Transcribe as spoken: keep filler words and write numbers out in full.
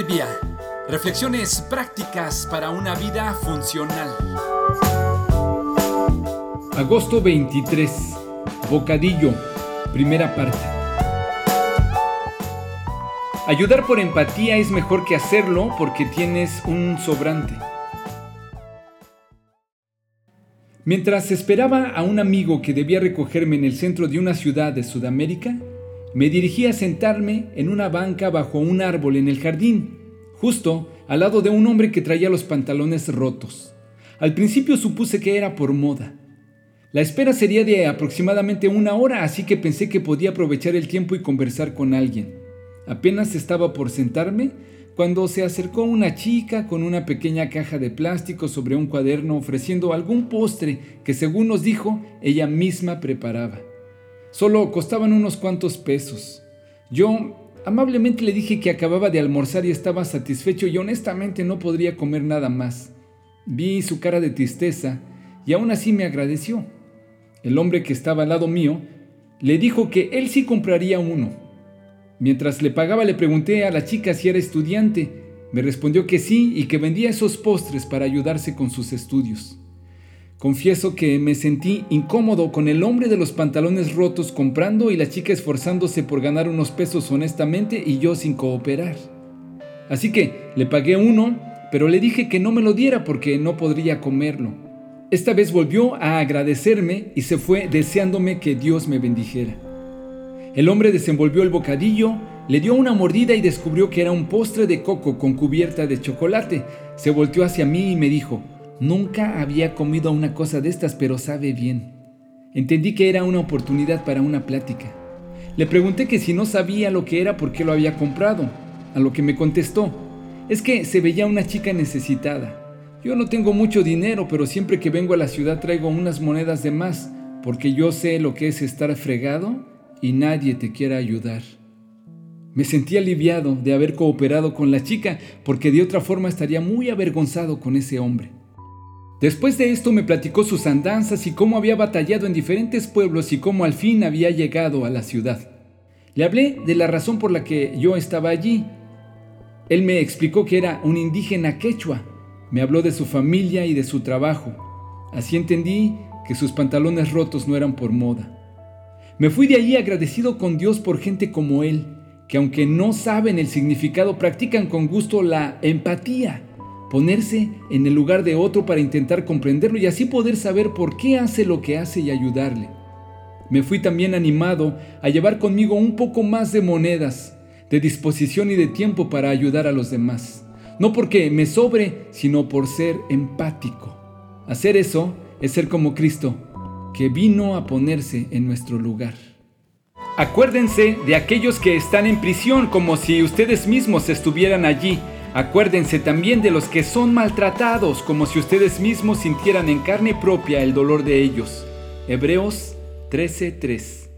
Soberbia. Reflexiones prácticas para una vida funcional. agosto veintitrés. Bocadillo. Primera parte. Ayudar por empatía es mejor que hacerlo porque tienes un sobrante. Mientras esperaba a un amigo que debía recogerme en el centro de una ciudad de Sudamérica, me dirigí a sentarme en una banca bajo un árbol en el jardín, justo al lado de un hombre que traía los pantalones rotos. Al principio supuse que era por moda. La espera sería de aproximadamente una hora, así que pensé que podía aprovechar el tiempo y conversar con alguien. Apenas estaba por sentarme cuando se acercó una chica con una pequeña caja de plástico sobre un cuaderno ofreciendo algún postre que, según nos dijo, ella misma preparaba. Solo costaban unos cuantos pesos. Yo amablemente le dije que acababa de almorzar y estaba satisfecho y honestamente no podría comer nada más. Vi su cara de tristeza y aún así me agradeció. El hombre que estaba al lado mío le dijo que él sí compraría uno. Mientras le pagaba le pregunté a la chica si era estudiante. Me respondió que sí y que vendía esos postres para ayudarse con sus estudios. Confieso que me sentí incómodo con el hombre de los pantalones rotos comprando y la chica esforzándose por ganar unos pesos honestamente y yo sin cooperar. Así que le pagué uno, pero le dije que no me lo diera porque no podría comerlo. Esta vez volvió a agradecerme y se fue deseándome que Dios me bendijera. El hombre desenvolvió el bocadillo, le dio una mordida y descubrió que era un postre de coco con cubierta de chocolate. Se volteó hacia mí y me dijo: "Nunca había comido una cosa de estas, pero sabe bien". Entendí que era una oportunidad para una plática. Le pregunté que si no sabía lo que era, por qué lo había comprado, a lo que me contestó: "Es que se veía una chica necesitada. Yo no tengo mucho dinero, pero siempre que vengo a la ciudad traigo unas monedas de más, porque yo sé lo que es estar fregado y nadie te quiera ayudar". Me sentí aliviado de haber cooperado con la chica, porque de otra forma estaría muy avergonzado con ese hombre. Después de esto me platicó sus andanzas y cómo había batallado en diferentes pueblos y cómo al fin había llegado a la ciudad. Le hablé de la razón por la que yo estaba allí. Él me explicó que era un indígena quechua. Me habló de su familia y de su trabajo. Así entendí que sus pantalones rotos no eran por moda. Me fui de allí agradecido con Dios por gente como él, que aunque no saben el significado, practican con gusto la empatía. Ponerse en el lugar de otro para intentar comprenderlo y así poder saber por qué hace lo que hace y ayudarle. Me fui también animado a llevar conmigo un poco más de monedas, de disposición y de tiempo para ayudar a los demás. No porque me sobre, sino por ser empático. Hacer eso es ser como Cristo, que vino a ponerse en nuestro lugar. Acuérdense de aquellos que están en prisión como si ustedes mismos estuvieran allí. Acuérdense también de los que son maltratados, como si ustedes mismos sintieran en carne propia el dolor de ellos. Hebreos trece tres.